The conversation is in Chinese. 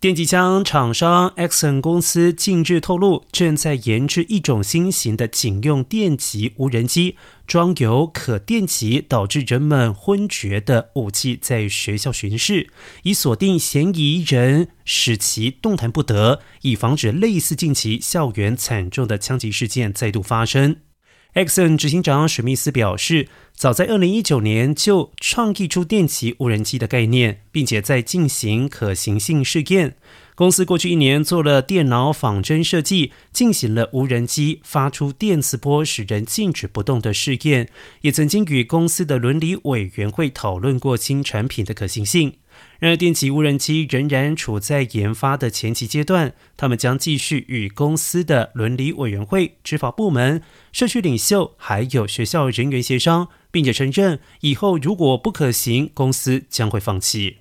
电击枪厂商 Axon 公司近日透露，正在研制一种新型的警用电击无人机，装有可电击导致人们昏厥的武器，在学校巡视，以锁定嫌疑人，使其动弹不得，以防止类似近期校园惨重的枪击事件再度发生。Axon 执行长史密斯表示，早在2019年就创意出电击无人机的概念，并且在进行可行性试验。公司过去一年做了电脑仿真设计，进行了无人机发出电磁波使人静止不动的试验，也曾经与公司的伦理委员会讨论过新产品的可行性。然而，电击无人机仍然处在研发的前期阶段，他们将继续与公司的伦理委员会、执法部门、社区领袖还有学校人员协商，并且承认以后如果不可行，公司将会放弃。